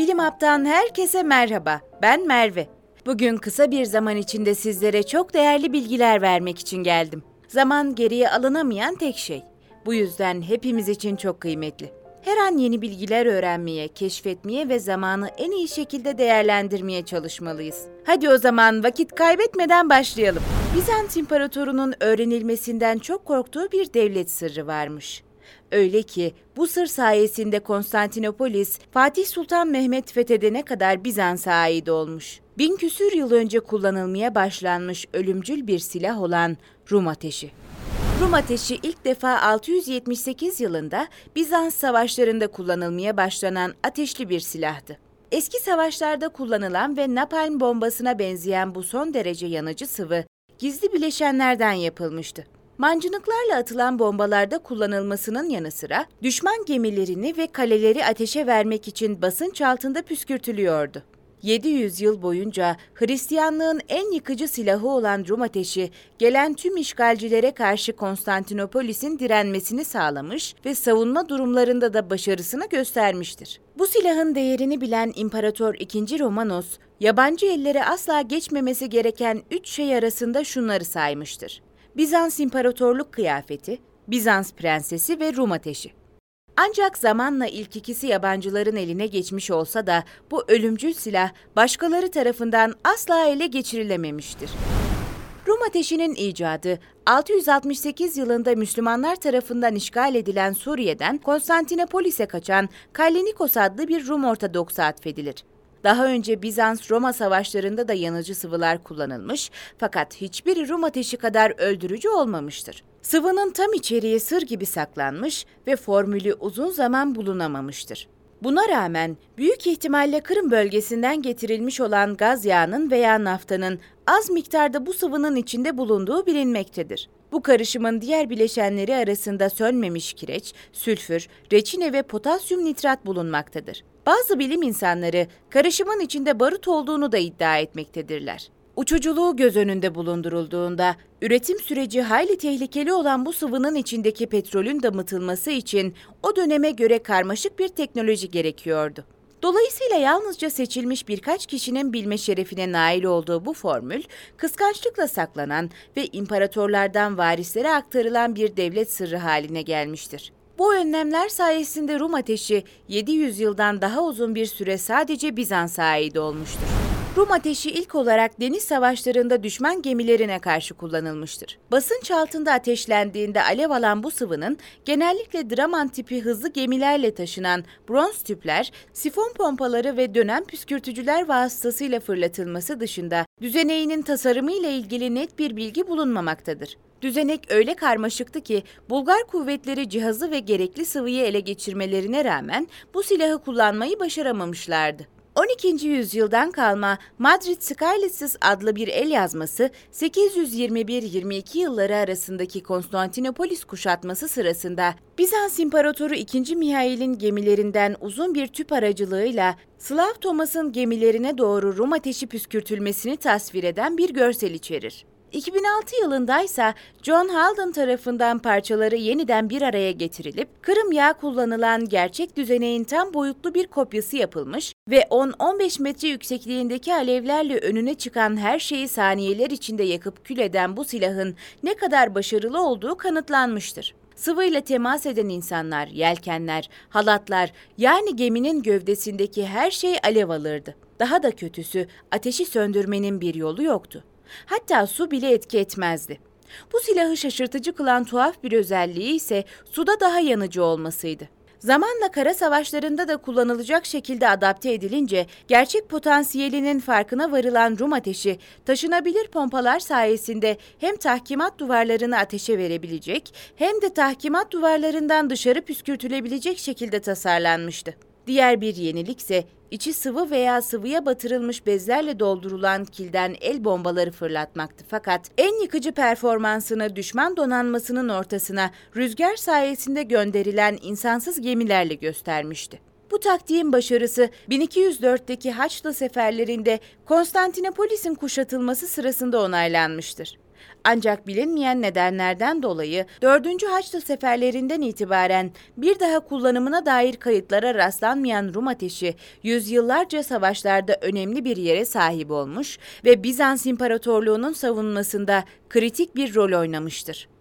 Bilim Haftası'ndan herkese merhaba, ben Merve. Bugün kısa bir zaman içinde sizlere çok değerli bilgiler vermek için geldim. Zaman geriye alınamayan tek şey. Bu yüzden hepimiz için çok kıymetli. Her an yeni bilgiler öğrenmeye, keşfetmeye ve zamanı en iyi şekilde değerlendirmeye çalışmalıyız. Hadi o zaman vakit kaybetmeden başlayalım. Bizans İmparatoru'nun öğrenilmesinden çok korktuğu bir devlet sırrı varmış. Öyle ki bu sır sayesinde Konstantinopolis, Fatih Sultan Mehmet fethedene kadar Bizans'a ait olmuş. 1000 küsur yıl önce kullanılmaya başlanmış ölümcül bir silah olan Rum ateşi. Rum ateşi ilk defa 678 yılında Bizans savaşlarında kullanılmaya başlanan ateşli bir silahtı. Eski savaşlarda kullanılan ve napalm bombasına benzeyen bu son derece yanıcı sıvı, gizli bileşenlerden yapılmıştı. Mancınıklarla atılan bombalarda kullanılmasının yanı sıra düşman gemilerini ve kaleleri ateşe vermek için basınç altında püskürtülüyordu. 700 yıl boyunca Hristiyanlığın en yıkıcı silahı olan Rum ateşi, gelen tüm işgalcilere karşı Konstantinopolis'in direnmesini sağlamış ve savunma durumlarında da başarısını göstermiştir. Bu silahın değerini bilen İmparator II. Romanos, yabancı ellere asla geçmemesi gereken 3 şey arasında şunları saymıştır: Bizans İmparatorluk kıyafeti, Bizans prensesi ve Rum ateşi. Ancak zamanla ilk ikisi yabancıların eline geçmiş olsa da bu ölümcül silah başkaları tarafından asla ele geçirilememiştir. Rum ateşinin icadı, 668 yılında Müslümanlar tarafından işgal edilen Suriye'den Konstantinopolis'e kaçan Kallinikos adlı bir Rum Ortodoks'a atfedilir. Daha önce Bizans-Roma savaşlarında da yanıcı sıvılar kullanılmış fakat hiçbiri Rum ateşi kadar öldürücü olmamıştır. Sıvının tam içeriği sır gibi saklanmış ve formülü uzun zaman bulunamamıştır. Buna rağmen büyük ihtimalle Kırım bölgesinden getirilmiş olan gaz yağının veya naftanın az miktarda bu sıvının içinde bulunduğu bilinmektedir. Bu karışımın diğer bileşenleri arasında sönmemiş kireç, sülfür, reçine ve potasyum nitrat bulunmaktadır. Bazı bilim insanları karışımın içinde barut olduğunu da iddia etmektedirler. Uçuculuğu göz önünde bulundurulduğunda, üretim süreci hayli tehlikeli olan bu sıvının içindeki petrolün damıtılması için o döneme göre karmaşık bir teknoloji gerekiyordu. Dolayısıyla yalnızca seçilmiş birkaç kişinin bilme şerefine nail olduğu bu formül, kıskançlıkla saklanan ve imparatorlardan varislere aktarılan bir devlet sırrı haline gelmiştir. Bu önlemler sayesinde Rum ateşi 700 yıldan daha uzun bir süre sadece Bizans'a ait olmuştur. Rum ateşi ilk olarak deniz savaşlarında düşman gemilerine karşı kullanılmıştır. Basınç altında ateşlendiğinde alev alan bu sıvının genellikle Draman tipi hızlı gemilerle taşınan bronz tüpler, sifon pompaları ve dönen püskürtücüler vasıtasıyla fırlatılması dışında düzeneğinin tasarımıyla ilgili net bir bilgi bulunmamaktadır. Düzenek öyle karmaşıktı ki Bulgar kuvvetleri cihazı ve gerekli sıvıyı ele geçirmelerine rağmen bu silahı kullanmayı başaramamışlardı. 12. yüzyıldan kalma Madrid Skylitzes adlı bir el yazması, 821-22 yılları arasındaki Konstantinopolis kuşatması sırasında Bizans İmparatoru II. Mihail'in gemilerinden uzun bir tüp aracılığıyla Slav Thomas'ın gemilerine doğru Rum ateşi püskürtülmesini tasvir eden bir görsel içerir. 2006 yılındaysa John Haldon tarafından parçaları yeniden bir araya getirilip Kırım yağı kullanılan gerçek düzeneğin tam boyutlu bir kopyası yapılmış ve 10-15 metre yüksekliğindeki alevlerle önüne çıkan her şeyi saniyeler içinde yakıp kül eden bu silahın ne kadar başarılı olduğu kanıtlanmıştır. Sıvıyla temas eden insanlar, yelkenler, halatlar, yani geminin gövdesindeki her şey alev alırdı. Daha da kötüsü, ateşi söndürmenin bir yolu yoktu. Hatta su bile etki etmezdi. Bu silahı şaşırtıcı kılan tuhaf bir özelliği ise suda daha yanıcı olmasıydı. Zamanla kara savaşlarında da kullanılacak şekilde adapte edilince gerçek potansiyelinin farkına varılan Rum ateşi, taşınabilir pompalar sayesinde hem tahkimat duvarlarını ateşe verebilecek hem de tahkimat duvarlarından dışarı püskürtülebilecek şekilde tasarlanmıştı. Diğer bir yenilik ise içi sıvı veya sıvıya batırılmış bezlerle doldurulan kilden el bombaları fırlatmaktı. Fakat en yıkıcı performansını düşman donanmasının ortasına rüzgar sayesinde gönderilen insansız gemilerle göstermişti. Bu taktiğin başarısı 1204'teki Haçlı Seferlerinde Konstantinopolis'in kuşatılması sırasında onaylanmıştır. Ancak bilinmeyen nedenlerden dolayı 4. Haçlı Seferlerinden itibaren bir daha kullanımına dair kayıtlara rastlanmayan Rum ateşi yüzyıllarca savaşlarda önemli bir yere sahip olmuş ve Bizans İmparatorluğu'nun savunmasında kritik bir rol oynamıştır.